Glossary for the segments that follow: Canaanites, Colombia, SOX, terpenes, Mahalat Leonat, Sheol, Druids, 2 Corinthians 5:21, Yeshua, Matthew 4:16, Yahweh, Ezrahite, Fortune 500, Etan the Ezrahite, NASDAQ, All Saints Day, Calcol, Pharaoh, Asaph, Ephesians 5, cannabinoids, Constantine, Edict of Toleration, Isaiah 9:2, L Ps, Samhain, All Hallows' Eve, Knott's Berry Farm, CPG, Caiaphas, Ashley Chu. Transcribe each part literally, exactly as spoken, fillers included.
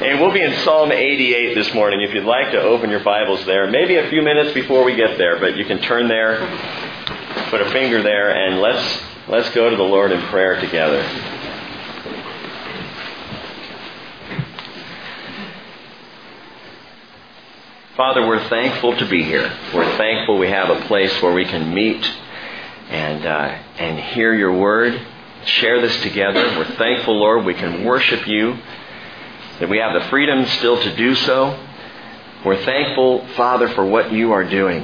And we'll be in Psalm eighty-eight this morning if you'd like to open your Bibles there. Maybe a few minutes before we get there, but you can turn there, put a finger there, and let's let's go to the Lord in prayer together. Father, we're thankful to be here. We're thankful we have a place where we can meet and, uh, and hear your word, share this together. We're thankful, Lord, we can worship you, that we have the freedom still to do so. We're thankful, Father, for what you are doing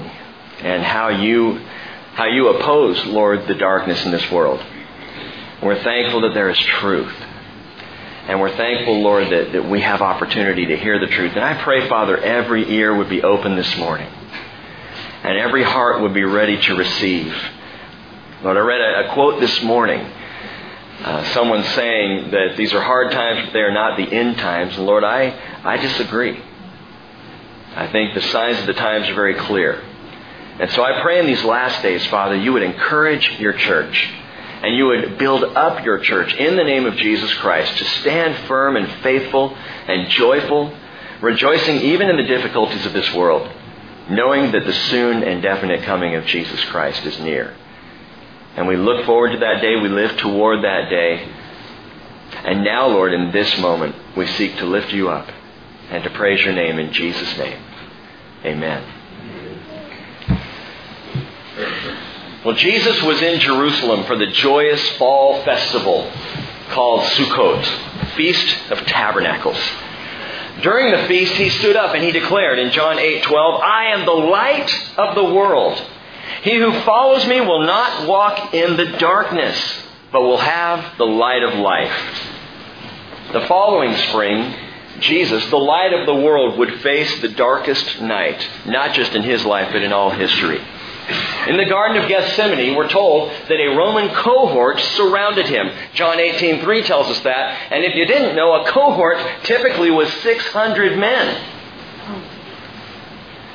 and how you, how you oppose, Lord, the darkness in this world. We're thankful that there is truth. And we're thankful, Lord, that, that we have opportunity to hear the truth. And I pray, Father, every ear would be open this morning. And every heart would be ready to receive. Lord, I read a, a quote this morning. Uh, someone saying that these are hard times, but they are not the end times. And Lord, I, I disagree. I think the signs of the times are very clear. And so I pray in these last days, Father, you would encourage your church. And you would build up your church in the name of Jesus Christ to stand firm and faithful and joyful, rejoicing even in the difficulties of this world, knowing that the soon and definite coming of Jesus Christ is near. And we look forward to that day. We live toward that day. And now, Lord, in this moment, we seek to lift you up and to praise your name in Jesus' name. Amen. Well, Jesus was in Jerusalem for the joyous fall festival called Sukkot, Feast of Tabernacles. During the feast, he stood up and he declared in John eight twelve, "I am the light of the world. He who follows me will not walk in the darkness, but will have the light of life." The following spring, Jesus, the light of the world, would face the darkest night, not just in his life, but in all history. In the Garden of Gethsemane, we're told that a Roman cohort surrounded him. John eighteen three tells us that. And if you didn't know, a cohort typically was six hundred men.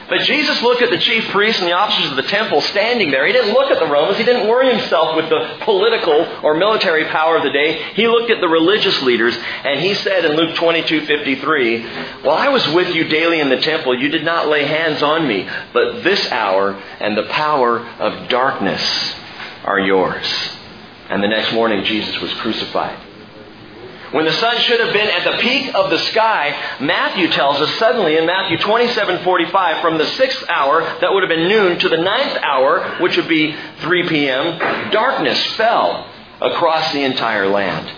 But Jesus looked at the chief priests and the officers of the temple standing there. He didn't look at the Romans. He didn't worry himself with the political or military power of the day. He looked at the religious leaders, and he said in Luke twenty-two fifty-three, "While I was with you daily in the temple, you did not lay hands on me, but this hour and the power of darkness are yours." And the next morning, Jesus was crucified. When the sun should have been at the peak of the sky, Matthew tells us suddenly in Matthew twenty-seven forty-five, from the sixth hour, that would have been noon, to the ninth hour, which would be three p.m., darkness fell across the entire land.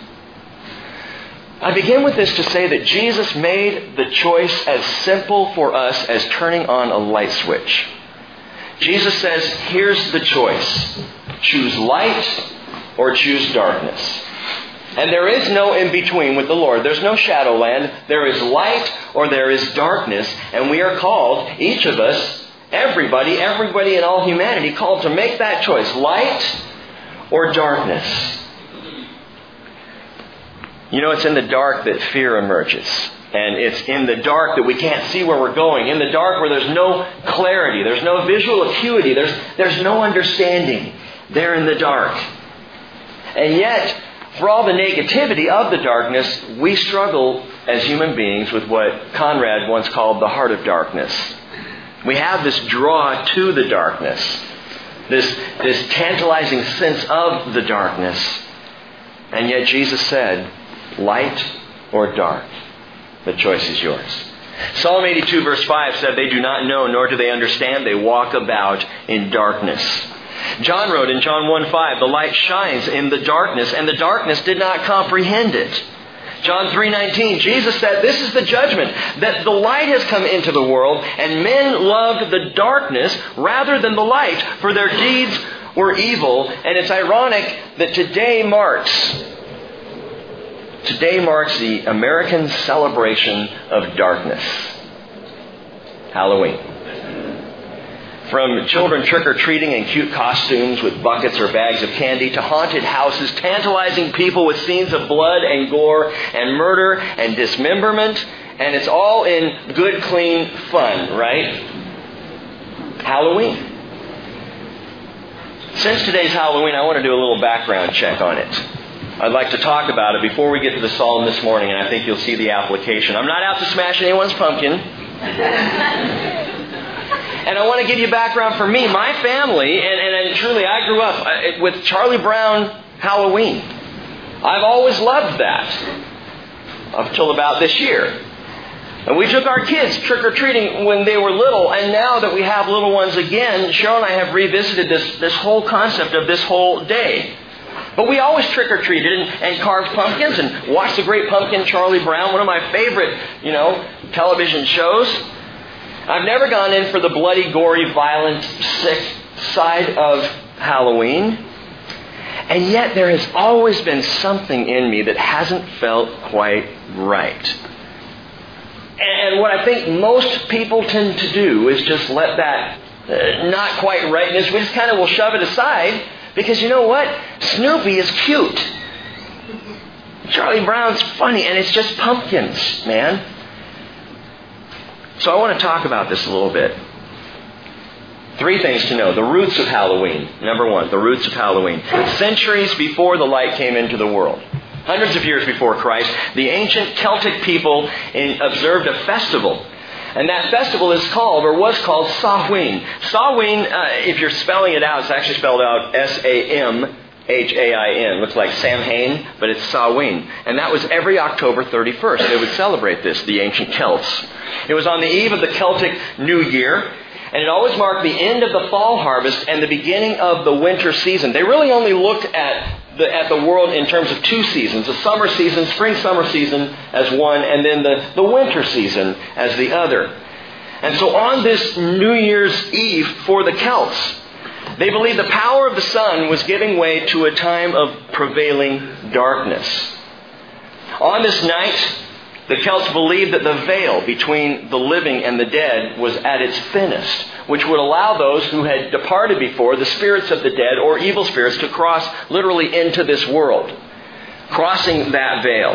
I begin with this to say that Jesus made the choice as simple for us as turning on a light switch. Jesus says, here's the choice. Choose light or choose darkness. And there is no in-between with the Lord. There's no shadowland. There is light or there is darkness. And we are called, each of us, everybody, everybody in all humanity, called to make that choice. Light or darkness. You know, it's in the dark that fear emerges. And it's in the dark that we can't see where we're going. In the dark where there's no clarity. There's no visual acuity. There's, there's no understanding. They're in the dark. And yet, for all the negativity of the darkness, we struggle as human beings with what Conrad once called the heart of darkness. We have this draw to the darkness, this, this tantalizing sense of the darkness. And yet Jesus said, light or dark, the choice is yours. Psalm eighty-two verse five said, "They do not know, nor do they understand. They walk about in darkness." John wrote in John one five, "The light shines in the darkness, and the darkness did not comprehend it." John three nineteen, Jesus said, "This is the judgment, that the light has come into the world, and men loved the darkness rather than the light, for their deeds were evil." And it's ironic that today marks, today marks the American celebration of darkness. Halloween. From children trick-or-treating in cute costumes with buckets or bags of candy to haunted houses tantalizing people with scenes of blood and gore and murder and dismemberment. And it's all in good, clean fun, right? Halloween. Since today's Halloween, I want to do a little background check on it. I'd like to talk about it before we get to the psalm this morning, and I think you'll see the application. I'm not out to smash anyone's pumpkin. And I want to give you background for me, my family, and, and, and truly I grew up with Charlie Brown Halloween. I've always loved that, up till about this year. And we took our kids trick-or-treating when they were little, and now that we have little ones again, Cheryl and I have revisited this, this whole concept of this whole day. But we always trick-or-treated and, and carved pumpkins and watched The Great Pumpkin, Charlie Brown, one of my favorite, you know, television shows. I've never gone in for the bloody, gory, violent, sick side of Halloween. And yet there has always been something in me that hasn't felt quite right. And what I think most people tend to do is just let that uh, not quite rightness, we just kind of will shove it aside, because you know what? Snoopy is cute. Charlie Brown's funny, and it's just pumpkins, man. So I want to talk about this a little bit. Three things to know. The roots of Halloween. Number one, the roots of Halloween. Centuries before the light came into the world. Hundreds of years before Christ, the ancient Celtic people in, observed a festival. And that festival is called, or was called, Samhain. Samhain, uh, if you're spelling it out, it's actually spelled out S A M H A I N. Looks like Samhain, but it's Samhain. And that was every October thirty-first. They would celebrate this, the ancient Celts. It was on the eve of the Celtic New Year. And it always marked the end of the fall harvest and the beginning of the winter season. They really only looked at the, at the world in terms of two seasons. The summer season, spring-summer season as one, and then the, the winter season as the other. And so on this New Year's Eve for the Celts, they believed the power of the sun was giving way to a time of prevailing darkness. On this night, the Celts believed that the veil between the living and the dead was at its thinnest, which would allow those who had departed before, the spirits of the dead or evil spirits, to cross literally into this world, crossing that veil.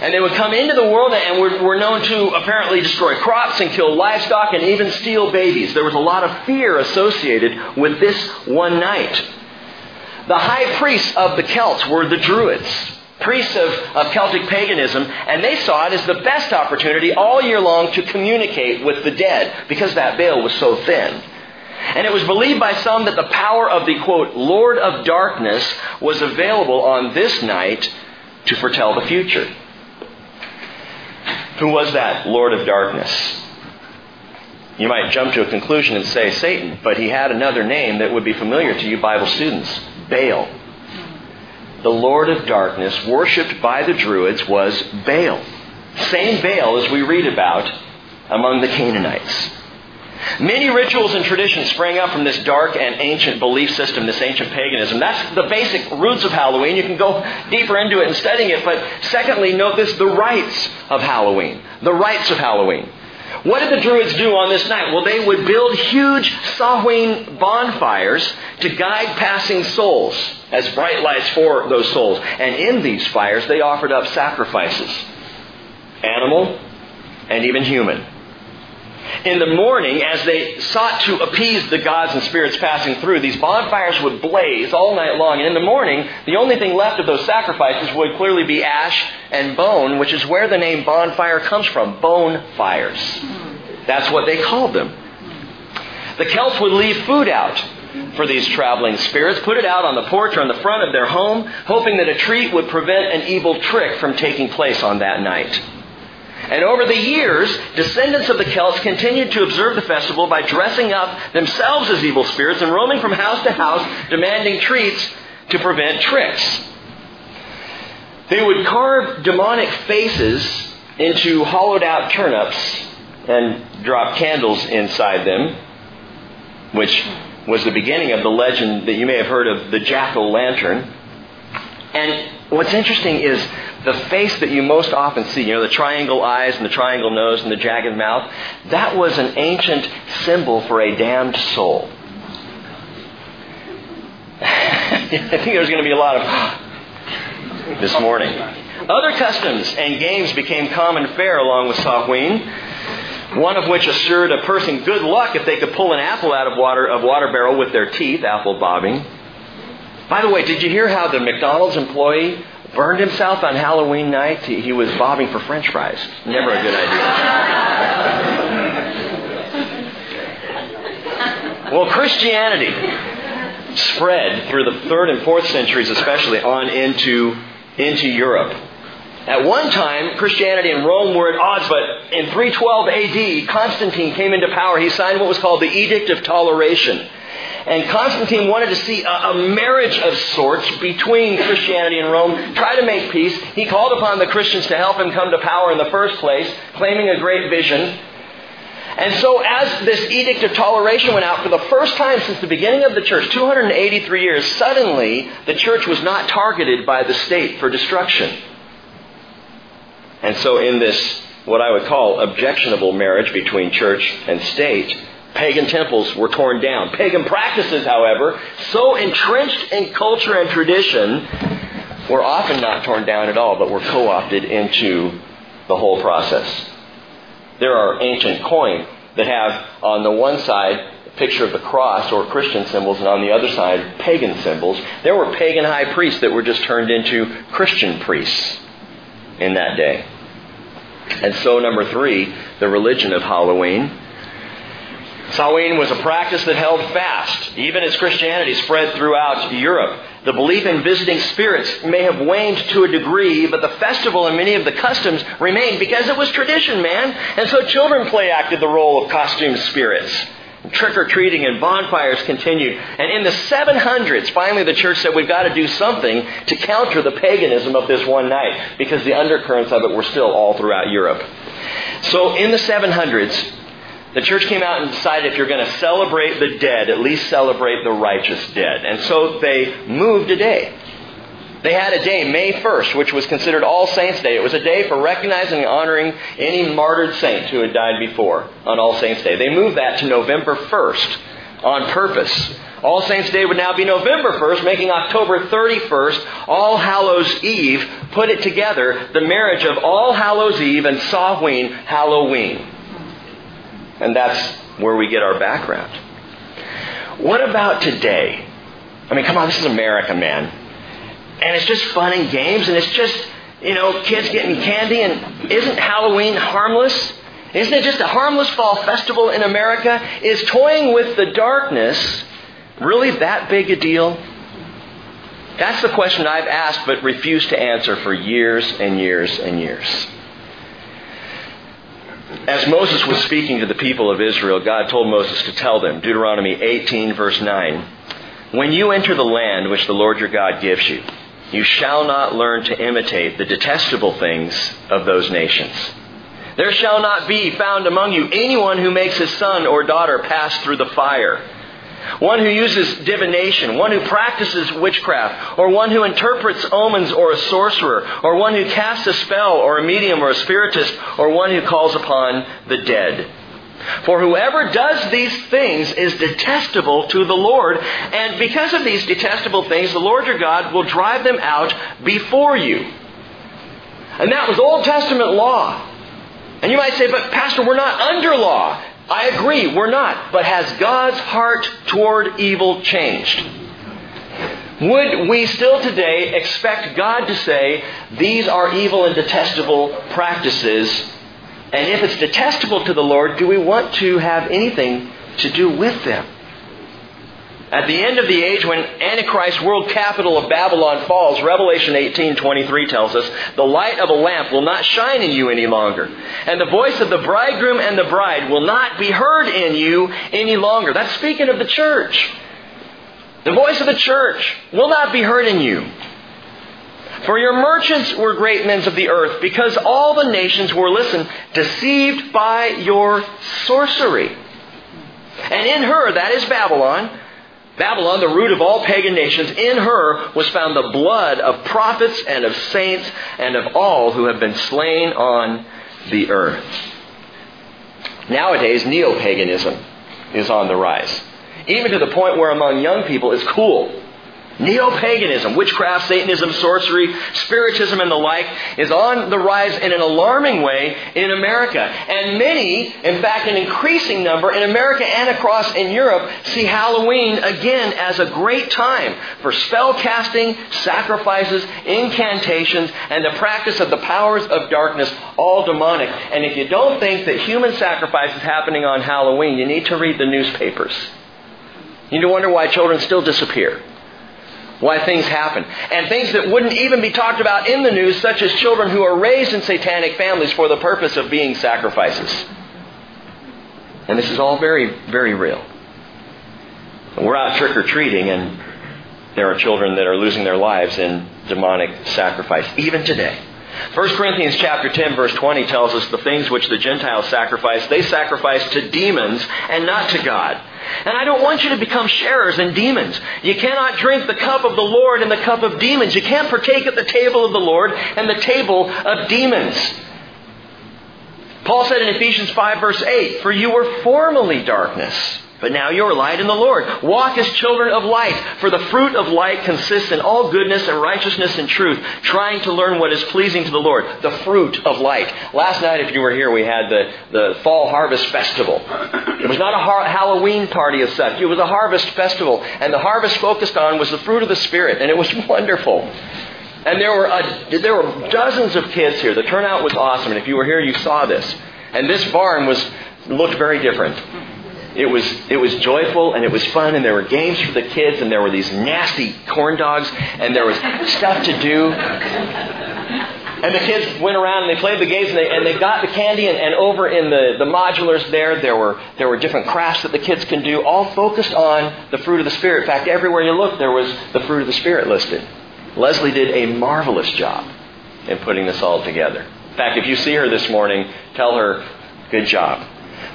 And they would come into the world and were, were known to apparently destroy crops and kill livestock and even steal babies. There was a lot of fear associated with this one night. The high priests of the Celts were the Druids, priests of, of Celtic paganism, and they saw it as the best opportunity all year long to communicate with the dead, because that veil was so thin. And it was believed by some that the power of the, quote, Lord of Darkness was available on this night to foretell the future. Who was that Lord of Darkness? You might jump to a conclusion and say Satan, but he had another name that would be familiar to you Bible students, Baal. The Lord of Darkness, worshipped by the Druids, was Baal. Same Baal as we read about among the Canaanites. Many rituals and traditions sprang up from this dark and ancient belief system, this ancient paganism. That's the basic roots of Halloween. You can go deeper into it in studying it, but secondly, note this, the rites of Halloween. The rites of Halloween. What did the Druids do on this night? Well, they would build huge Samhain bonfires to guide passing souls as bright lights for those souls. And in these fires, they offered up sacrifices, animal and even human. In the morning, as they sought to appease the gods and spirits passing through, these bonfires would blaze all night long. And in the morning, the only thing left of those sacrifices would clearly be ash and bone, which is where the name bonfire comes from, bone fires. That's what they called them. The Celts would leave food out for these traveling spirits, put it out on the porch or on the front of their home, hoping that a treat would prevent an evil trick from taking place on that night. And over the years, descendants of the Celts continued to observe the festival by dressing up themselves as evil spirits and roaming from house to house, demanding treats to prevent tricks. They would carve demonic faces into hollowed-out turnips and drop candles inside them, which was the beginning of the legend that you may have heard of, the jack-o'-lantern. And what's interesting is the face that you most often see, you know, the triangle eyes and the triangle nose and the jagged mouth, that was an ancient symbol for a damned soul. I think there's going to be a lot of this morning. Other customs and games became common fare along with Samhain, one of which assured a person good luck if they could pull an apple out of water of water barrel with their teeth, apple bobbing. By the way, did you hear how the McDonald's employee burned himself on Halloween night? He, he was bobbing for French fries. Never a good idea. Well, Christianity spread through the third and fourth centuries especially on into, into Europe. At one time, Christianity and Rome were at odds, but in three twelve A D, Constantine came into power. He signed what was called the Edict of Toleration. And Constantine wanted to see a, a marriage of sorts between Christianity and Rome, try to make peace. He called upon the Christians to help him come to power in the first place, claiming a great vision. And so as this Edict of Toleration went out, for the first time since the beginning of the church, two hundred eighty-three years, suddenly the church was not targeted by the state for destruction. And so in this, what I would call objectionable marriage between church and state, pagan temples were torn down. Pagan practices, however, so entrenched in culture and tradition, were often not torn down at all, but were co-opted into the whole process. There are ancient coins that have, on the one side, a picture of the cross or Christian symbols, and on the other side, pagan symbols. There were pagan high priests that were just turned into Christian priests in that day. And so, number three, the religion of Halloween. Samhain was a practice that held fast, even as Christianity spread throughout Europe. The belief in visiting spirits may have waned to a degree, but the festival and many of the customs remained because it was tradition, man. And so children play acted the role of costumed spirits. Trick-or-treating and bonfires continued. And in the seven hundreds, finally the church said, we've got to do something to counter the paganism of this one night, because the undercurrents of it were still all throughout Europe. So in the seven hundreds... the church came out and decided if you're going to celebrate the dead, at least celebrate the righteous dead. And so they moved a day. They had a day, May first, which was considered All Saints Day. It was a day for recognizing and honoring any martyred saint who had died before on All Saints Day. They moved that to November first on purpose. All Saints Day would now be November first, making October thirty-first, All Hallows' Eve. Put it together, the marriage of All Hallows' Eve and Samhain, Halloween. And that's where we get our background. What about today? I mean, come on, this is America, man. And it's just fun and games, and it's just, you know, kids getting candy, and isn't Halloween harmless? Isn't it just a harmless fall festival in America? Is toying with the darkness really that big a deal? That's the question I've asked but refused to answer for years and years and years. As Moses was speaking to the people of Israel, God told Moses to tell them, Deuteronomy eighteen, verse nine, when you enter the land which the Lord your God gives you, you shall not learn to imitate the detestable things of those nations. There shall not be found among you anyone who makes his son or daughter pass through the fire, one who uses divination, one who practices witchcraft, or one who interprets omens or a sorcerer, or one who casts a spell or a medium or a spiritist, or one who calls upon the dead. For whoever does these things is detestable to the Lord, and because of these detestable things, the Lord your God will drive them out before you. And that was Old Testament law. And you might say, but Pastor, we're not under law. I agree, we're not. But has God's heart toward evil changed? Would we still today expect God to say, these are evil and detestable practices, and if it's detestable to the Lord, do we want to have anything to do with them? At the end of the age when Antichrist's world capital of Babylon falls, Revelation eighteen twenty-three tells us, the light of a lamp will not shine in you any longer, and the voice of the bridegroom and the bride will not be heard in you any longer. That's speaking of the church. The voice of the church will not be heard in you. For your merchants were great men of the earth, because all the nations were, listen, deceived by your sorcery. And in her, that is Babylon, Babylon, the root of all pagan nations, in her was found the blood of prophets and of saints and of all who have been slain on the earth. Nowadays, neo-paganism is on the rise, even to the point where among young people it's cool Neo-paganism, witchcraft, Satanism, sorcery, spiritism, and the like is on the rise in an alarming way in America. And many, in fact an increasing number, in America and across in Europe, see Halloween again as a great time for spell casting, sacrifices, incantations, and the practice of the powers of darkness, all demonic. And if you don't think that human sacrifice is happening on Halloween, you need to read the newspapers. You need to wonder why children still disappear. Why things happen. And things that wouldn't even be talked about in the news, such as children who are raised in satanic families for the purpose of being sacrifices. And this is all very, very real. We're out trick-or-treating, and there are children that are losing their lives in demonic sacrifice, even today. First Corinthians chapter ten, verse twenty tells us the things which the Gentiles sacrifice, they sacrifice to demons and not to God. And I don't want you to become sharers in demons. You cannot drink the cup of the Lord and the cup of demons. You can't partake at the table of the Lord and the table of demons. Paul said in Ephesians five, verse eight, for you were formerly darkness, but now you are light in the Lord. Walk as children of light, for the fruit of light consists in all goodness and righteousness and truth, trying to learn what is pleasing to the Lord, the fruit of light. Last night, if you were here, we had the, the Fall Harvest Festival. It was not a ha- Halloween party as such. It was a harvest festival, and the harvest focused on was the fruit of the Spirit, and it was wonderful. And there were, a, there were dozens of kids here. The turnout was awesome, and if you were here, you saw this. And this barn was looked very different. It was it was joyful, and it was fun, and there were games for the kids, and there were these nasty corn dogs, and there was stuff to do. And the kids went around, and they played the games, and they, and they got the candy, and, and over in the, the modulars there, there were there were different crafts that the kids can do, all focused on the fruit of the Spirit. In fact, everywhere you looked, there was the fruit of the Spirit listed. Leslie did a marvelous job in putting this all together. In fact, if you see her this morning, tell her, good job.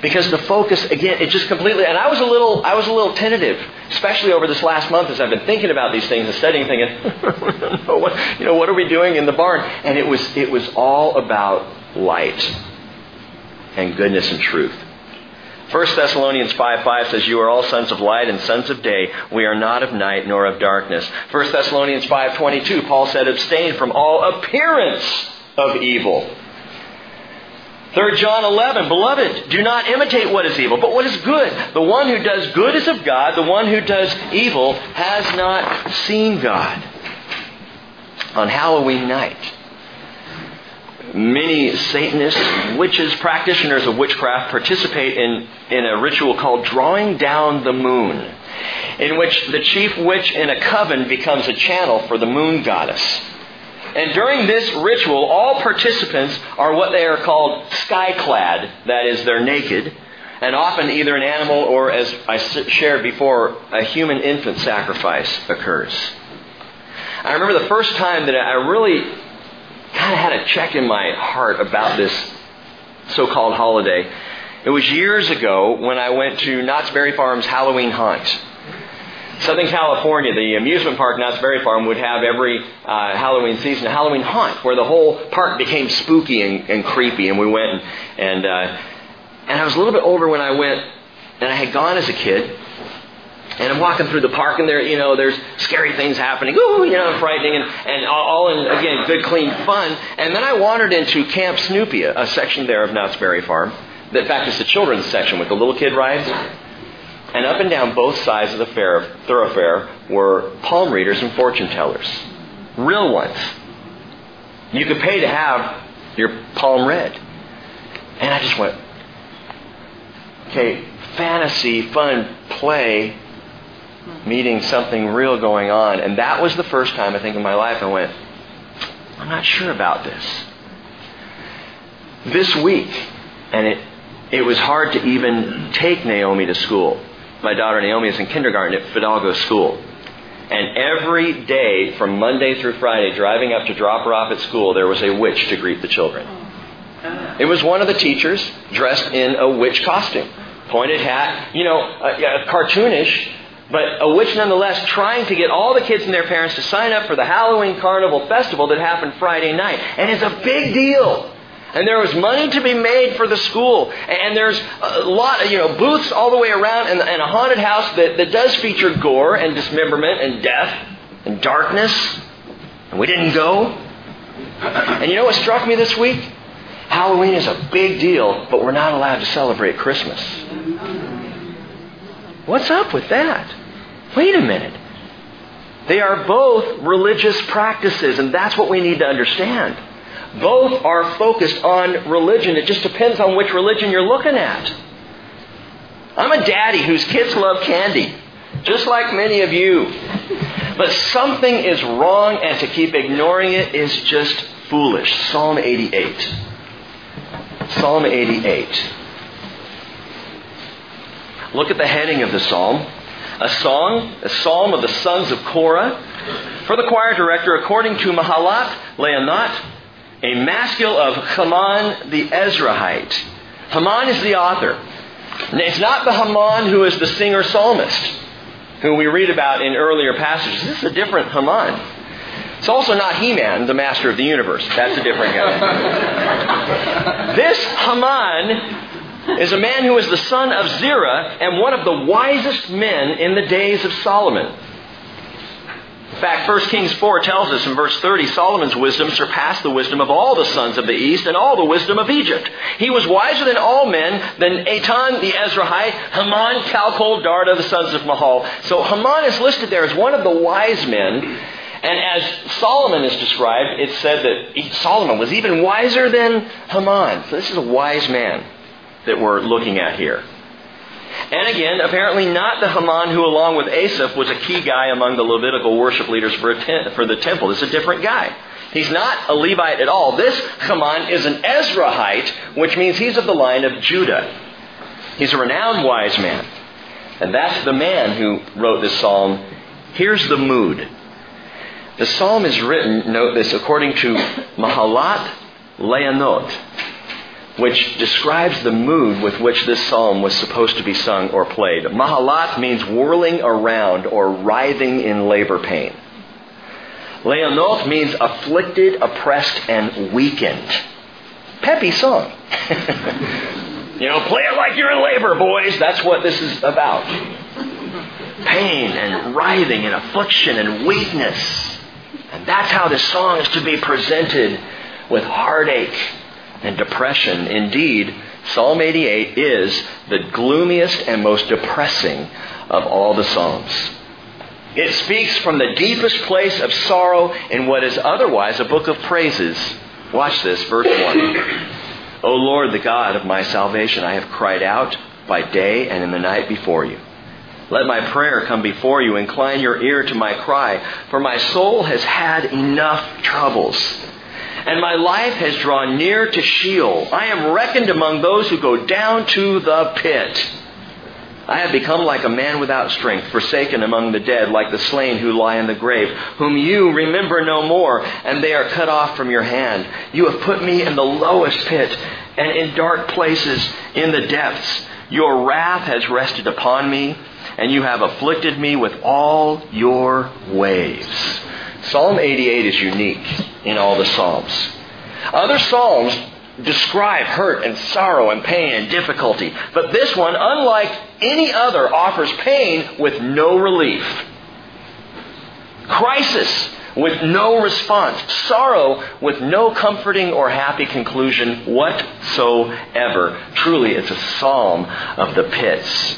Because the focus, again, it just completely... And I was a little I was a little tentative, especially over this last month as I've been thinking about these things and studying, thinking, what, you know, what are we doing in the barn? And it was it was all about light and goodness and truth. First Thessalonians five five says, you are all sons of light and sons of day. We are not of night nor of darkness. First Thessalonians five twenty-two, Paul said, abstain from all appearance of evil. Third John eleven, beloved, do not imitate what is evil, but what is good. The one who does good is of God. The one who does evil has not seen God. On Halloween night, many Satanists, witches, practitioners of witchcraft participate in, in a ritual called drawing down the moon, in which the chief witch in a coven becomes a channel for the moon goddess. And during this ritual, all participants are what they are called sky-clad. That is, they're naked. And often either an animal or, as I shared before, a human infant sacrifice occurs. I remember the first time that I really kind of had a check in my heart about this so-called holiday. It was years ago when I went to Knott's Berry Farm's Halloween Haunt. Southern California, the amusement park Knott's Berry Farm would have every uh, Halloween season a Halloween haunt where the whole park became spooky and, and creepy. And we went, and and, uh, and I was a little bit older when I went, and I had gone as a kid. And I'm walking through the park, and there, you know, there's scary things happening, ooh, you know, frightening, and, and all in, again, good, clean fun. And then I wandered into Camp Snoopy, a, a section there of Knott's Berry Farm. In fact, it's the children's section with the little kid rides. And up and down both sides of the thoroughfare were palm readers and fortune tellers. Real ones. You could pay to have your palm read. And I just went, okay, fantasy, fun, play, meeting something real going on. And that was the first time, I think, in my life I went, I'm not sure about this. This week, and it, it was hard to even take Naomi to school. My daughter Naomi is in kindergarten at Fidalgo School. And every day from Monday through Friday, driving up to drop her off at school, there was a witch to greet the children. It was one of the teachers dressed in a witch costume. Pointed hat, you know, uh, cartoonish, but a witch nonetheless, trying to get all the kids and their parents to sign up for the Halloween Carnival Festival that happened Friday night. And it's a big deal. And there was money to be made for the school. And there's a lot of, you know, booths all the way around, and, and a haunted house that, that does feature gore and dismemberment and death. and darkness, and we didn't go. And you know what struck me this week? Halloween is a big deal, but we're not allowed to celebrate Christmas. What's up with that? Wait a minute. They are both religious practices, and that's what we need to understand. Both are focused on religion. It just depends on which religion you're looking at. I'm a daddy whose kids love candy, just like many of you. But something is wrong, and to keep ignoring it is just foolish. Psalm eighty-eight. Psalm eighty-eight. Look at the heading of the psalm. A song, a psalm of the sons of Korah, for the choir director, according to Mahalat Leonat, a Maskil of Heman the Ezrahite. Heman is the author. It's not the Heman who is the singer-psalmist, who we read about in earlier passages. This is a different Heman. It's also not He-Man, the master of the universe. That's a different guy. This Heman is a man who is the son of Zerah and one of the wisest men in the days of Solomon. In fact, First Kings four tells us in verse thirty, Solomon's wisdom surpassed the wisdom of all the sons of the east and all the wisdom of Egypt. He was wiser than all men, than Etan the Ezrahite, Heman, Calcol, Darda, the sons of Mahal. So Heman is listed there as one of the wise men. And as Solomon is described, it's said that Solomon was even wiser than Heman. So this is a wise man that we're looking at here. And again, apparently not the Heman who, along with Asaph, was a key guy among the Levitical worship leaders for, a ten, for the temple. It's a different guy. He's not a Levite at all. This Heman is an Ezrahite, which means he's of the line of Judah. He's a renowned wise man. And that's the man who wrote this psalm. Here's the mood. The psalm is written, note this, according to Mahalat Leonot, which describes the mood with which this psalm was supposed to be sung or played. Mahalat means whirling around or writhing in labor pain. Leonoth means afflicted, oppressed, and weakened. Peppy song. You know, play it like you're in labor, boys. That's what this is about. Pain and writhing and affliction and weakness. And that's how this song is to be presented, with heartache and depression. Indeed, Psalm eighty-eight is the gloomiest and most depressing of all the Psalms. It speaks from the deepest place of sorrow in what is otherwise a book of praises. Watch this, verse one. O Lord, the God of my salvation, I have cried out by day and in the night before you. Let my prayer come before you. Incline your ear to my cry, for my soul has had enough troubles. And my life has drawn near to Sheol. I am reckoned among those who go down to the pit. I have become like a man without strength, forsaken among the dead, like the slain who lie in the grave, whom you remember no more, and they are cut off from your hand. You have put me in the lowest pit, and in dark places, in the depths. Your wrath has rested upon me, and you have afflicted me with all your waves. Psalm eighty-eight is unique in all the Psalms. Other Psalms describe hurt and sorrow and pain and difficulty. But this one, unlike any other, offers pain with no relief. Crisis with no response. Sorrow with no comforting or happy conclusion whatsoever. Truly, it's a psalm of the pits.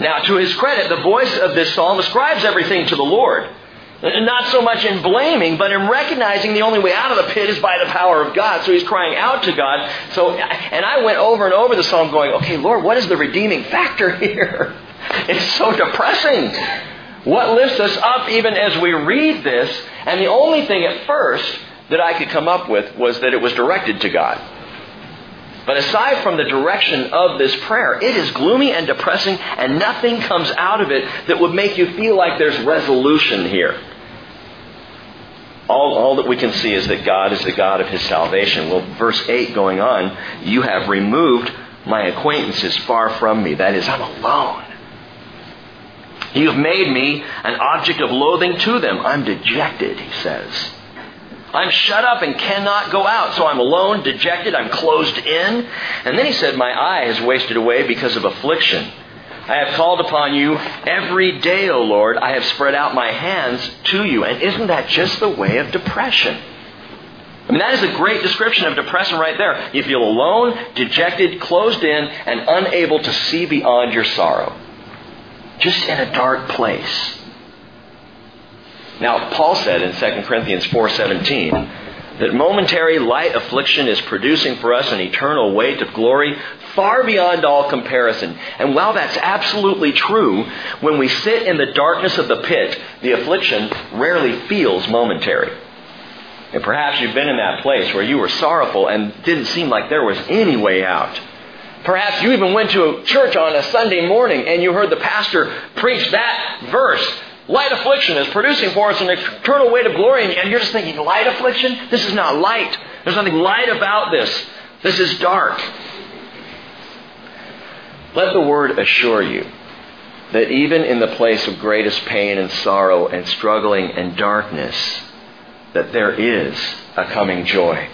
Now, to his credit, the voice of this psalm ascribes everything to the Lord. Not so much in blaming, but in recognizing the only way out of the pit is by the power of God. So he's crying out to God. So, and I went over and over the psalm going, okay, Lord, what is the redeeming factor here? It's so depressing. What lifts us up even as we read this? And the only thing at first that I could come up with was that it was directed to God. But aside from the direction of this prayer, it is gloomy and depressing, and nothing comes out of it that would make you feel like there's resolution here. All, all that we can see is that God is the God of his salvation. Well, verse eight going on, you have removed my acquaintances far from me. That is, I'm alone. You've made me an object of loathing to them. I'm dejected, he says. I'm shut up and cannot go out, so I'm alone, dejected, I'm closed in. And then he said, my eye has wasted away because of affliction. I have called upon you every day, O Lord. I have spread out my hands to you. And isn't that just the way of depression? I mean, that is a great description of depression right there. You feel alone, dejected, closed in, and unable to see beyond your sorrow. Just in a dark place. Now, Paul said in Second Corinthians four seventeen that momentary light affliction is producing for us an eternal weight of glory far beyond all comparison. And while that's absolutely true, when we sit in the darkness of the pit, the affliction rarely feels momentary. And perhaps you've been in that place where you were sorrowful and didn't seem like there was any way out. Perhaps you even went to a church on a Sunday morning and you heard the pastor preach that verse. Light affliction is producing for us an eternal weight of glory. And you're just thinking, light affliction? This is not light. There's nothing light about this. This is dark. Let the Word assure you that even in the place of greatest pain and sorrow and struggling and darkness, that there is a coming joy.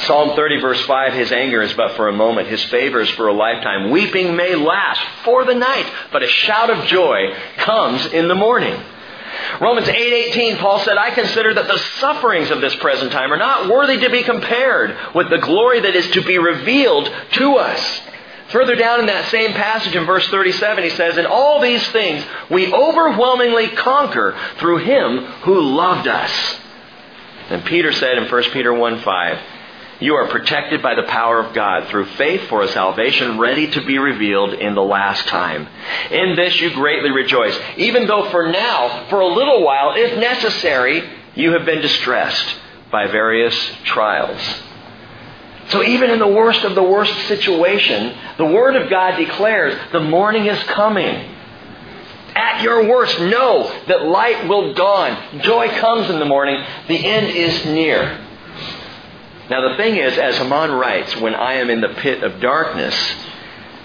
Psalm thirty verse five, his anger is but for a moment, his favor is for a lifetime. Weeping may last for the night, but a shout of joy comes in the morning. Romans eight eighteen, Paul said, I consider that the sufferings of this present time are not worthy to be compared with the glory that is to be revealed to us. Further down in that same passage in verse thirty-seven, he says, in all these things we overwhelmingly conquer through him who loved us. And Peter said in First Peter one five, you are protected by the power of God through faith for a salvation ready to be revealed in the last time. In this you greatly rejoice, even though for now, for a little while, if necessary, you have been distressed by various trials. So even in the worst of the worst situation, the Word of God declares the morning is coming. At your worst, know that light will dawn. Joy comes in the morning. The end is near. Now the thing is, as Heman writes, when I am in the pit of darkness,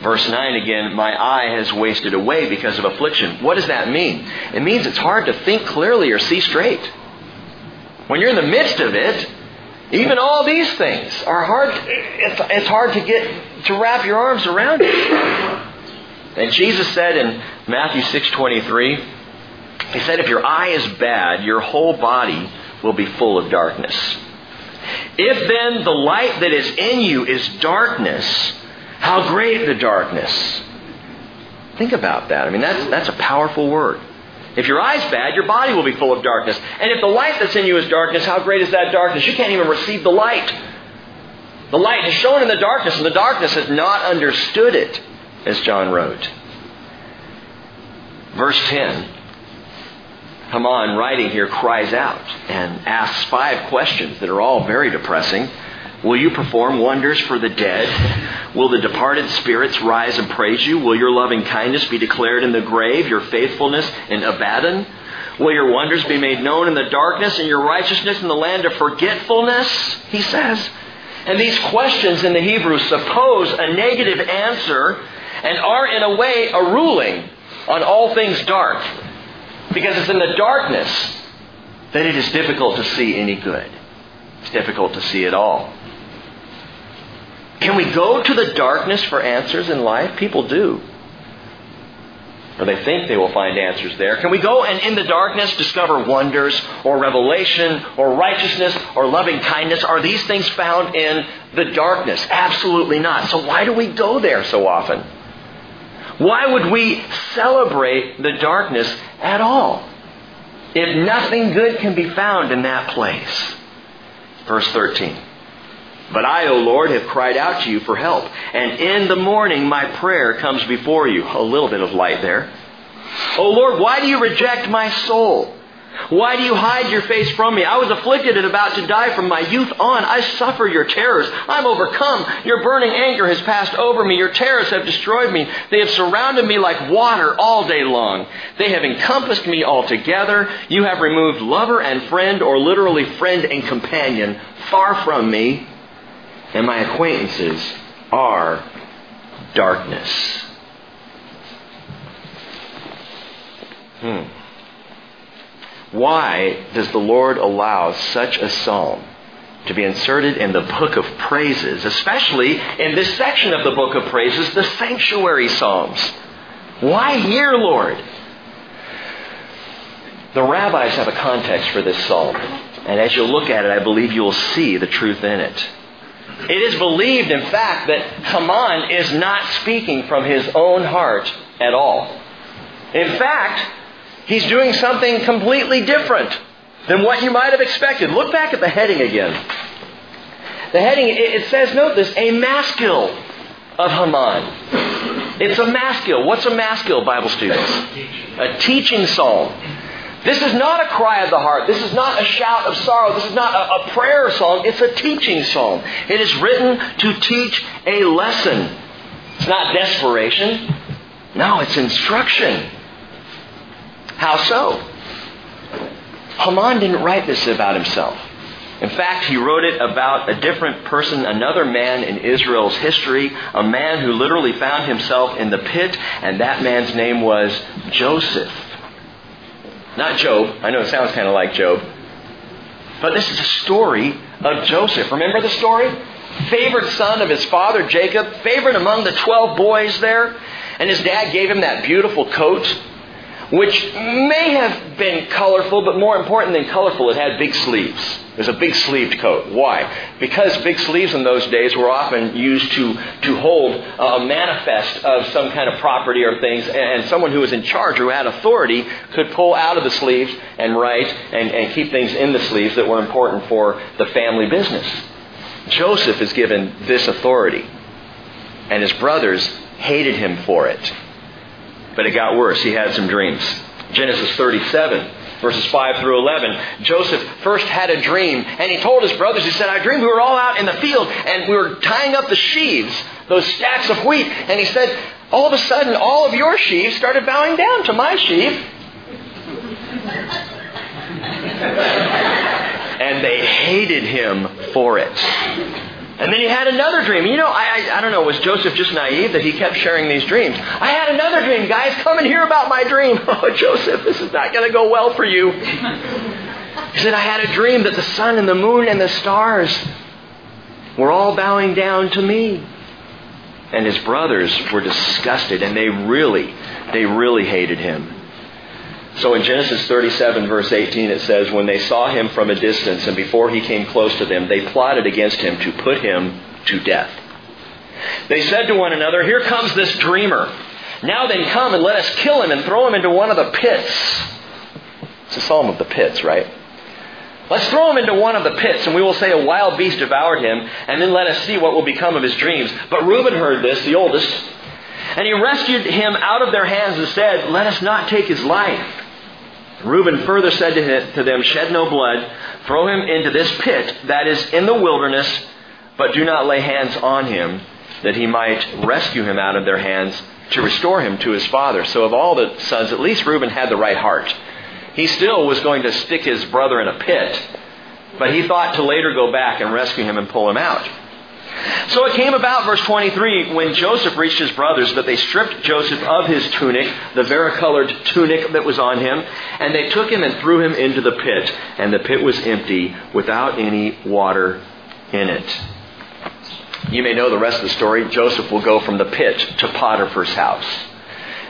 verse nine again, my eye has wasted away because of affliction. What does that mean? It means it's hard to think clearly or see straight. When you're in the midst of it, even all these things are hard. It's, it's hard to get to wrap your arms around it. And Jesus said in Matthew six twenty-three, he said, if your eye is bad, your whole body will be full of darkness. If then the light that is in you is darkness, how great the darkness. Think about that. I mean, that's, that's a powerful word. If your eye's bad, your body will be full of darkness. And if the light that's in you is darkness, how great is that darkness? You can't even receive the light. The light is shown in the darkness, and the darkness has not understood it. As John wrote. Verse ten, Heman, writing here, cries out and asks five questions that are all very depressing. Will you perform wonders for the dead? Will the departed spirits rise and praise you? Will your loving kindness be declared in the grave, your faithfulness in Abaddon? Will your wonders be made known in the darkness and your righteousness in the land of forgetfulness? He says. And these questions in the Hebrew suppose a negative answer and are, in a way, a ruling on all things dark. Because it's in the darkness that it is difficult to see any good. It's difficult to see at all. Can we go to the darkness for answers in life? People do. Or they think they will find answers there. Can we go and in the darkness discover wonders or revelation or righteousness or loving kindness? Are these things found in the darkness? Absolutely not. So why do we go there so often? Why would we celebrate the darkness at all if nothing good can be found in that place? Verse thirteen. But I, O Lord, have cried out to you for help, and in the morning my prayer comes before you. A little bit of light there. O Lord, why do you reject my soul? Why do you hide your face from me? I was afflicted and about to die from my youth on. I suffer your terrors. I'm overcome. Your burning anger has passed over me. Your terrors have destroyed me. They have surrounded me like water all day long. They have encompassed me altogether. You have removed lover and friend, or literally friend and companion, far from me. And my acquaintances are darkness. Hmm. Why does the Lord allow such a psalm to be inserted in the book of praises, especially in this section of the book of praises, the sanctuary psalms? Why here, Lord? The rabbis have a context for this psalm. And as you look at it, I believe you'll see the truth in it. It is believed, in fact, that Heman is not speaking from his own heart at all. In fact, he's doing something completely different than what you might have expected. Look back at the heading again. The heading, it says, note this, a maskil of Heman. It's a maskil. What's a maskil, Bible students? A teaching psalm. This is not a cry of the heart. This is not a shout of sorrow. This is not a, a prayer psalm. It's a teaching psalm. It is written to teach a lesson. It's not desperation. No, it's instruction. How so? Heman didn't write this about himself. In fact, he wrote it about a different person, another man in Israel's history, a man who literally found himself in the pit, and that man's name was Joseph. Not Job. I know it sounds kind of like Job. But this is a story of Joseph. Remember the story? Favored son of his father Jacob, favored among the twelve boys there. And his dad gave him that beautiful coat, which may have been colorful, but more important than colorful, it had big sleeves. It was a big-sleeved coat. Why? Because big sleeves in those days were often used to, to hold a manifest of some kind of property or things, and someone who was in charge, who had authority, could pull out of the sleeves and write and, and keep things in the sleeves that were important for the family business. Joseph is given this authority, and his brothers hated him for it. But it got worse. He had some dreams. Genesis thirty-seven, verses five through eleven. Joseph first had a dream, and he told his brothers, he said, I dreamed we were all out in the field, and we were tying up the sheaves, those stacks of wheat. And he said, all of a sudden, all of your sheaves started bowing down to my sheaf. And they hated him for it. And then he had another dream. You know, I, I I don't know, was Joseph just naive that he kept sharing these dreams? I had another dream, guys. Come and hear about my dream. Oh, Joseph, this is not going to go well for you. He said, I had a dream that the sun and the moon and the stars were all bowing down to me. And his brothers were disgusted, and they really, they really hated him. So in Genesis thirty-seven, verse eighteen, it says, when they saw him from a distance and before he came close to them, they plotted against him to put him to death. They said to one another, here comes this dreamer. Now then come and let us kill him and throw him into one of the pits. It's a psalm of the pits, right? Let's throw him into one of the pits, and we will say a wild beast devoured him, and then let us see what will become of his dreams. But Reuben heard this, the oldest, and he rescued him out of their hands and said, let us not take his life. Reuben further said to, him, to them, shed no blood, throw him into this pit that is in the wilderness, but do not lay hands on him, that he might rescue him out of their hands to restore him to his father. So of all the sons, at least Reuben had the right heart. He still was going to stick his brother in a pit, but he thought to later go back and rescue him and pull him out. So it came about, verse twenty-three, when Joseph reached his brothers, that they stripped Joseph of his tunic, the varicolored tunic that was on him, and they took him and threw him into the pit, and the pit was empty, without any water in it. You may know the rest of the story. Joseph will go from the pit to Potiphar's house.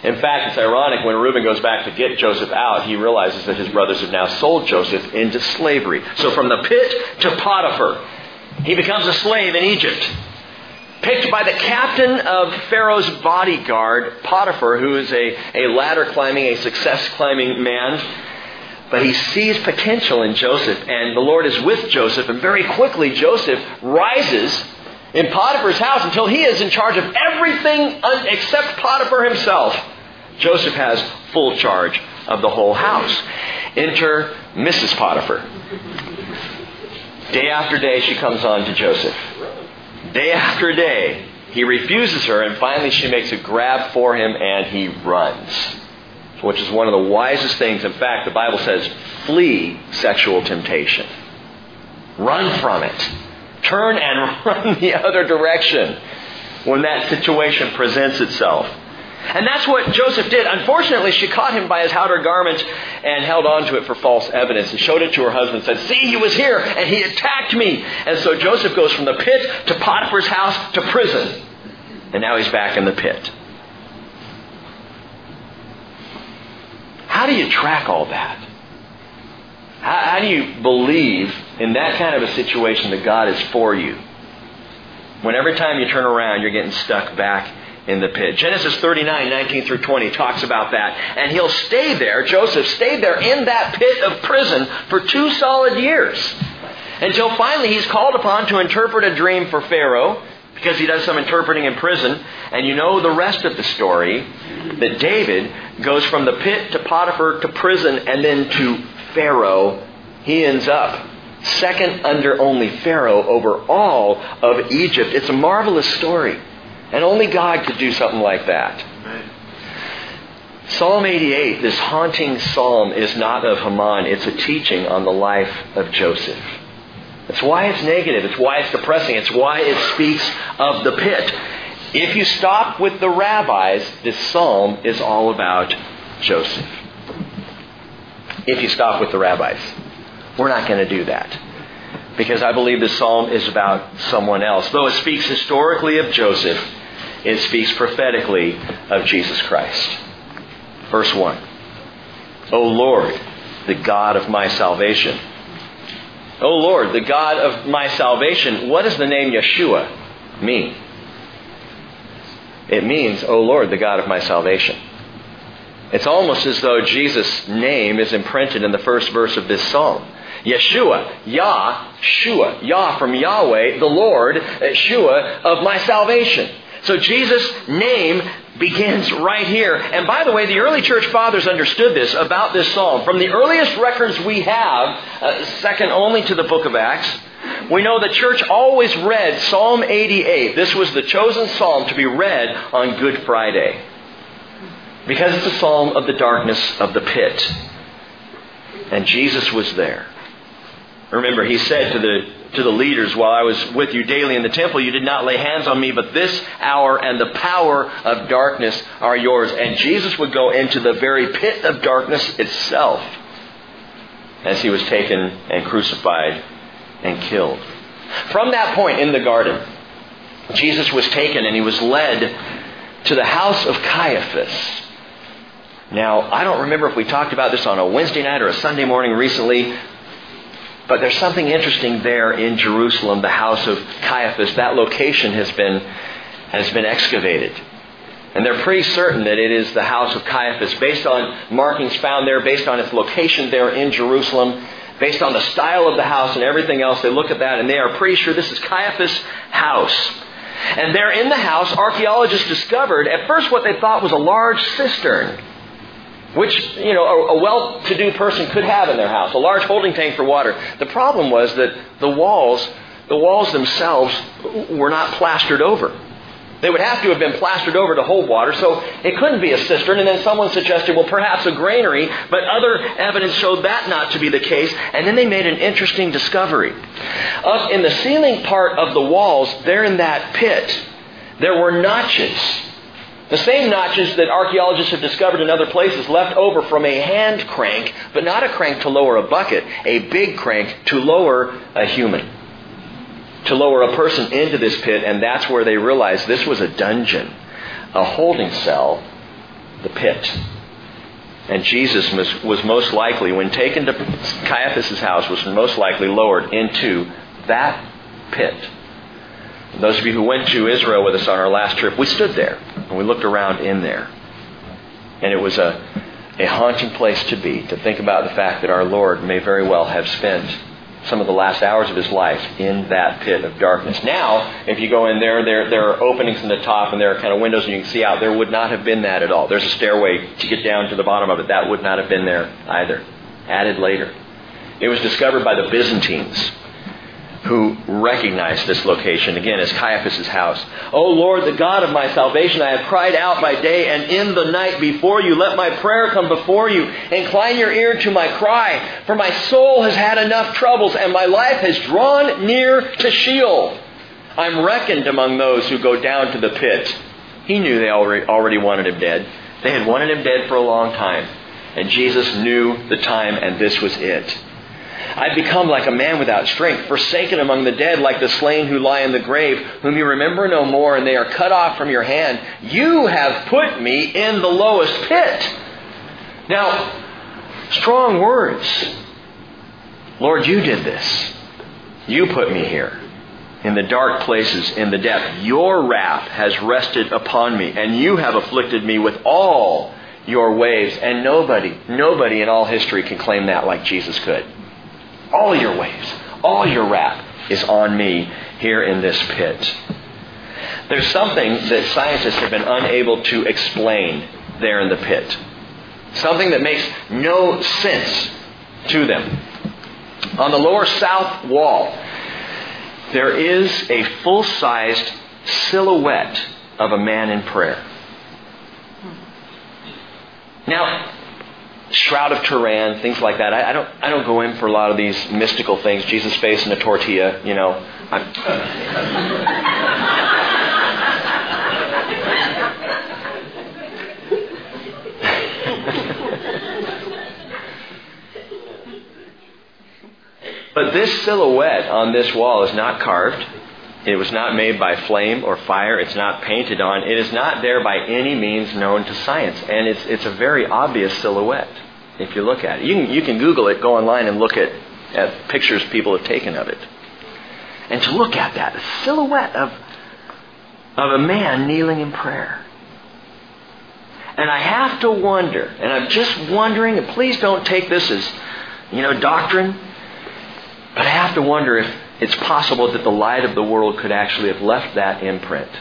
In fact, it's ironic, when Reuben goes back to get Joseph out, he realizes that his brothers have now sold Joseph into slavery. So from the pit to Potiphar. He becomes a slave in Egypt, picked by the captain of Pharaoh's bodyguard, Potiphar, who is a, a ladder-climbing, a success-climbing man. But he sees potential in Joseph, and the Lord is with Joseph. And very quickly, Joseph rises in Potiphar's house until he is in charge of everything except Potiphar himself. Joseph has full charge of the whole house. Enter Missus Potiphar. Day after day, she comes on to Joseph. Day after day, he refuses her, and finally she makes a grab for him, and he runs, which is one of the wisest things. In fact, the Bible says, flee sexual temptation. Run from it. Turn and run the other direction when that situation presents itself. And that's what Joseph did. Unfortunately, she caught him by his outer garment and held on to it for false evidence and showed it to her husband and said, see, he was here and he attacked me. And so Joseph goes from the pit to Potiphar's house to prison. And now he's back in the pit. How do you track all that? How, how do you believe in that kind of a situation that God is for you, when every time you turn around, you're getting stuck back in the pit? Genesis thirty-nine, nineteen through twenty talks about that. And he'll stay there, Joseph stayed there in that pit of prison for two solid years, until finally he's called upon to interpret a dream for Pharaoh, because he does some interpreting in prison. And you know the rest of the story, that David goes from the pit to Potiphar to prison and then to Pharaoh. He ends up second under only Pharaoh over all of Egypt. It's a marvelous story. And only God could do something like that. Psalm eighty-eight, this haunting psalm, is not of Heman. It's a teaching on the life of Joseph. It's why it's negative. It's why it's depressing. It's why it speaks of the pit. If you stop with the rabbis, this psalm is all about Joseph. If you stop with the rabbis. We're not going to do that, because I believe this psalm is about someone else. Though it speaks historically of Joseph, it speaks prophetically of Jesus Christ. Verse one. O Lord, the God of my salvation. O Lord, the God of my salvation. What does the name Yeshua mean? It means, O Lord, the God of my salvation. It's almost as though Jesus' name is imprinted in the first verse of this psalm. Yeshua, Yah, Shua, Yah from Yahweh, the Lord, Shua of my salvation. So Jesus' name begins right here. And by the way, the early church fathers understood this about this psalm. From the earliest records we have, uh, second only to the book of Acts, we know the church always read Psalm eighty-eight. This was the chosen psalm to be read on Good Friday, because it's a psalm of the darkness of the pit. And Jesus was there. Remember, he said to the to the leaders, while I was with you daily in the temple, you did not lay hands on me, but this hour and the power of darkness are yours. And Jesus would go into the very pit of darkness itself as he was taken and crucified and killed. From that point in the garden, Jesus was taken and he was led to the house of Caiaphas. Now, I don't remember if we talked about this on a Wednesday night or a Sunday morning recently, but there's something interesting there in Jerusalem, the house of Caiaphas. That location has been has been excavated. And they're pretty certain that it is the house of Caiaphas, based on markings found there, based on its location there in Jerusalem, based on the style of the house and everything else. They look at that and they are pretty sure this is Caiaphas' house. And there in the house, archaeologists discovered at first what they thought was a large cistern, which, you know, a, a well-to-do person could have in their house, a large holding tank for water. The problem was that the walls, the walls themselves were not plastered over. They would have to have been plastered over to hold water, so it couldn't be a cistern. And then someone suggested, well, perhaps a granary, but other evidence showed that not to be the case. And then they made an interesting discovery. Up in the ceiling part of the walls, there in that pit, there were notches. The same notches that archaeologists have discovered in other places, left over from a hand crank, but not a crank to lower a bucket, a big crank to lower a human, to lower a person into this pit. And that's where they realized this was a dungeon, a holding cell, the pit. And Jesus was most likely, when taken to Caiaphas' house, was most likely lowered into that pit. Those of you who went to Israel with us on our last trip, we stood there and we looked around in there. And it was a a haunting place to be, to think about the fact that our Lord may very well have spent some of the last hours of his life in that pit of darkness. Now, if you go in there, there, there are openings in the top and there are kind of windows and you can see out. There would not have been that at all. There's a stairway to get down to the bottom of it. That would not have been there either. Added later. It was discovered by the Byzantines, who recognized this location, again, as Caiaphas' house. O Lord, the God of my salvation, I have cried out by day and in the night before you. Let my prayer come before you. Incline your ear to my cry, for my soul has had enough troubles, and my life has drawn near to Sheol. I'm reckoned among those who go down to the pit. He knew they already wanted him dead. They had wanted him dead for a long time. And Jesus knew the time, and this was it. I've become like a man without strength, forsaken among the dead, like the slain who lie in the grave, whom you remember no more, and they are cut off from your hand. You have put me in the lowest pit. Now, Strong words. Lord, you did this. You put me here. In the dark places, in the depth, your wrath has rested upon me, and you have afflicted me with all your waves. And nobody, nobody in all history can claim that like Jesus could. All your waves, all your wrath is on me here in this pit. There's something that scientists have been unable to explain there in the pit. Something that makes no sense to them. On the lower south wall, there is a full-sized silhouette of a man in prayer. Now, Shroud of Turin, things like that. I, I don't. I don't go in for a lot of these mystical things. Jesus' face in a tortilla, you know. But this silhouette on this wall is not carved. It was not made by flame or fire. It's not painted on. It is not there by any means known to science. And it's it's a very obvious silhouette if you look at it. You can, you can Google it, go online and look at, at pictures people have taken of it. And to look at that, a silhouette of, of a man kneeling in prayer. And I have to wonder, and I'm just wondering, and please don't take this as, you know, doctrine, but I have to wonder if it's possible that the light of the world could actually have left that imprint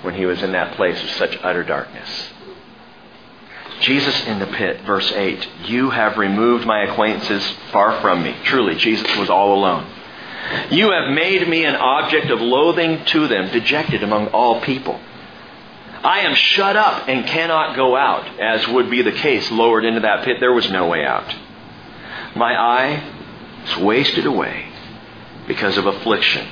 when he was in that place of such utter darkness. Jesus in the pit, verse eight, you have removed my acquaintances far from me. Truly, Jesus was all alone. You have made me an object of loathing to them, dejected among all people. I am shut up and cannot go out, as would be the case lowered into that pit. There was no way out. My eye is wasted away because of affliction.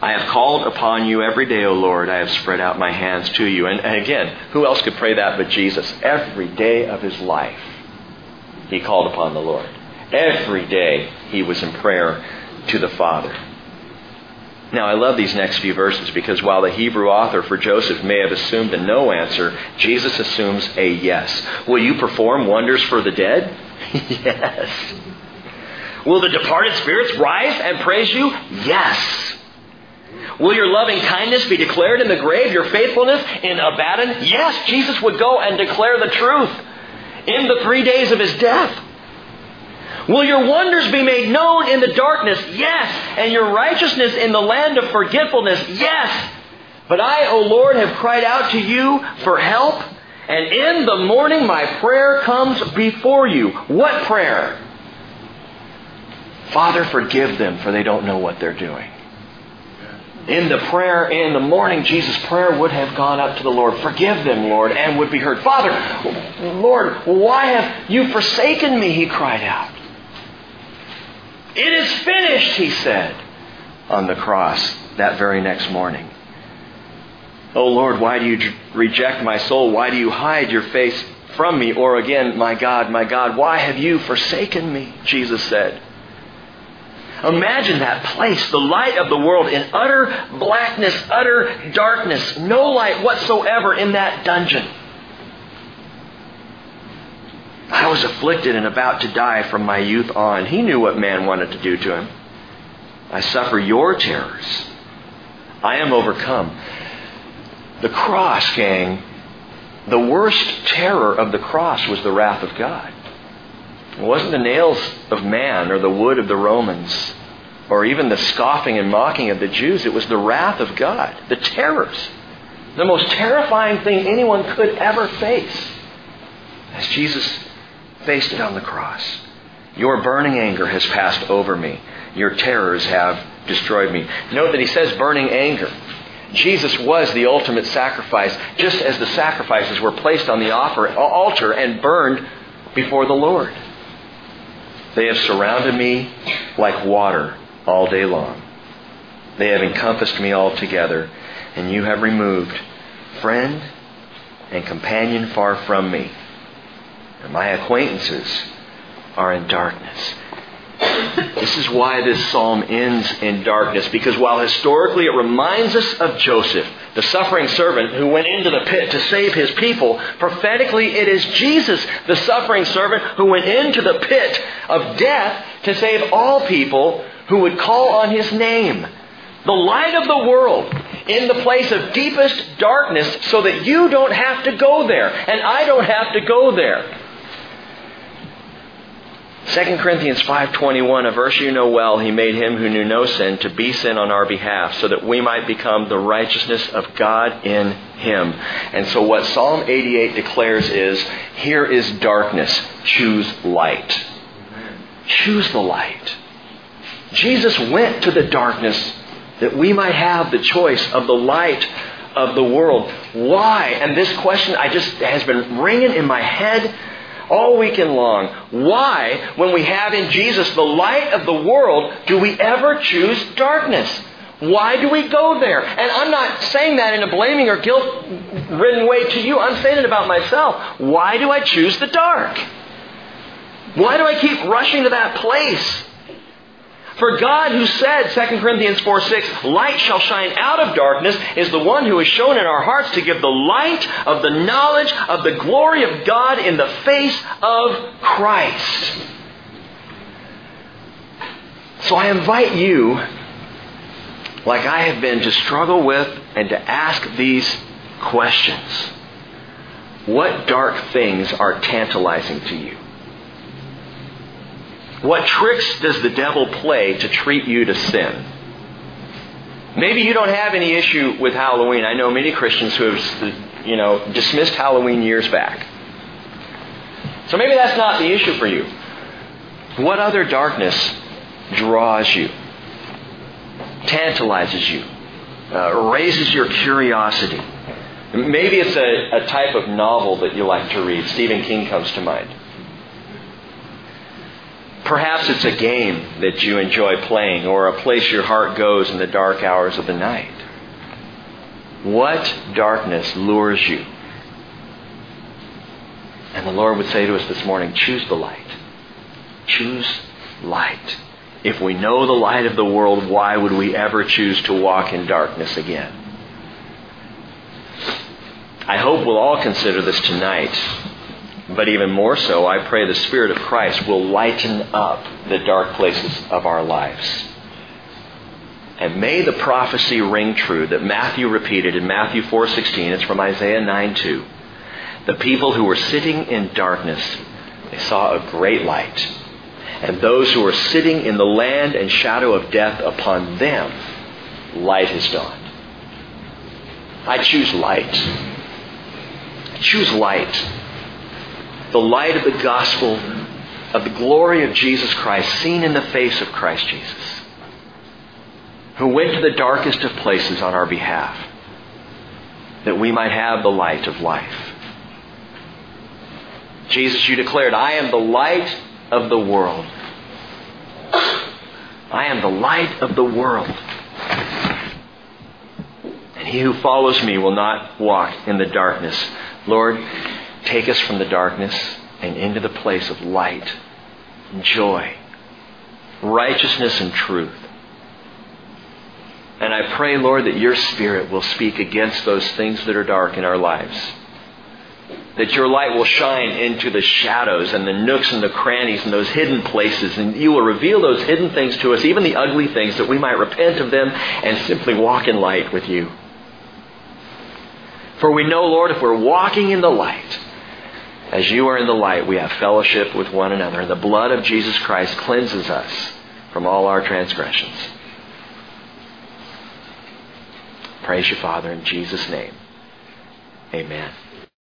I have called upon you every day, O Lord. I have spread out my hands to you. And, and again, who else could pray that but Jesus? Every day of his life, he called upon the Lord. Every day he was in prayer to the Father. Now, I love these next few verses because while the Hebrew author for Joseph may have assumed a no answer, Jesus assumes a yes. Will you perform wonders for the dead? Yes. Will the departed spirits rise and praise you? Yes. Will your loving kindness be declared in the grave, your faithfulness in Abaddon? Yes, Jesus would go and declare the truth in the three days of his death. Will your wonders be made known in the darkness? Yes. And your righteousness in the land of forgetfulness? Yes. But I, O Lord, have cried out to you for help, and in the morning my prayer comes before you. What prayer? Father, forgive them, for they don't know what they're doing. In the prayer, in the morning, Jesus' prayer would have gone up to the Lord. Forgive them, Lord, and would be heard. Father, Lord, why have you forsaken me? He cried out. It is finished, he said on the cross that very next morning. Oh, Lord, why do you reject my soul? Why do you hide your face from me? Or again, my God, my God, why have you forsaken me? Jesus said. Imagine that place, the light of the world in utter blackness, utter darkness, no light whatsoever in that dungeon. I was afflicted and about to die from my youth on. He knew what man wanted to do to him. I suffer your terrors. I am overcome. The cross, gang, the worst terror of the cross was the wrath of God. It wasn't the nails of man or the wood of the Romans or even the scoffing and mocking of the Jews. It was the wrath of God, the terrors, the most terrifying thing anyone could ever face as Jesus faced it on the cross. Your burning anger has passed over me. Your terrors have destroyed me. Note that he says burning anger. Jesus was the ultimate sacrifice, just as the sacrifices were placed on the altar and burned before the Lord. They have surrounded me like water all day long. They have encompassed me altogether, and you have removed friend and companion far from me. And my acquaintances are in darkness. This is why this psalm ends in darkness, because while historically it reminds us of Joseph, the suffering servant who went into the pit to save his people, prophetically it is Jesus, the suffering servant, who went into the pit of death to save all people who would call on his name. The light of the world in the place of deepest darkness, so that you don't have to go there and I don't have to go there. Second Corinthians five twenty-one, a verse you know well, he made him who knew no sin to be sin on our behalf, so that we might become the righteousness of God in him. And so what Psalm eighty-eight declares is, here is darkness, choose light. Choose the light. Jesus went to the darkness that we might have the choice of the light of the world. Why? And this question I just has been ringing in my head all weekend long. Why, when we have in Jesus the light of the world, do we ever choose darkness? Why do we go there? And I'm not saying that in a blaming or guilt-ridden way to you. I'm saying it about myself. Why do I choose the dark? Why do I keep rushing to that place? For God, who said, Second Corinthians four six, light shall shine out of darkness, is the one who is shown in our hearts to give the light of the knowledge of the glory of God in the face of Christ. So I invite you, like I have been, to struggle with and to ask these questions. What dark things are tantalizing to you? What tricks does the devil play to treat you to sin? Maybe you don't have any issue with Halloween. I know many Christians who have, you know, dismissed Halloween years back. So maybe that's not the issue for you. What other darkness draws you, tantalizes you, uh, raises your curiosity? Maybe it's a, a type of novel that you like to read. Stephen King comes to mind. Perhaps it's a game that you enjoy playing, or a place your heart goes in the dark hours of the night. What darkness lures you? And the Lord would say to us this morning, choose the light. Choose light. If we know the light of the world, why would we ever choose to walk in darkness again? I hope we'll all consider this tonight. But even more so, I pray the Spirit of Christ will lighten up the dark places of our lives. And may the prophecy ring true that Matthew repeated in Matthew four sixteen. It's from Isaiah nine two. The people who were sitting in darkness, they saw a great light. And those who were sitting in the land and shadow of death, upon them light has dawned. I choose light. I choose light. The light of the gospel, of the glory of Jesus Christ, seen in the face of Christ Jesus, who went to the darkest of places on our behalf, that we might have the light of life. Jesus, you declared, I am the light of the world. I am the light of the world. And he who follows me will not walk in the darkness. Lord, take us from the darkness and into the place of light, joy, righteousness, and truth. And I pray, Lord, that your Spirit will speak against those things that are dark in our lives. That your light will shine into the shadows and the nooks and the crannies and those hidden places. And you will reveal those hidden things to us, even the ugly things, that we might repent of them and simply walk in light with you. For we know, Lord, if we're walking in the light, as you are in the light, we have fellowship with one another. And the blood of Jesus Christ cleanses us from all our transgressions. Praise you, Father, in Jesus' name. Amen.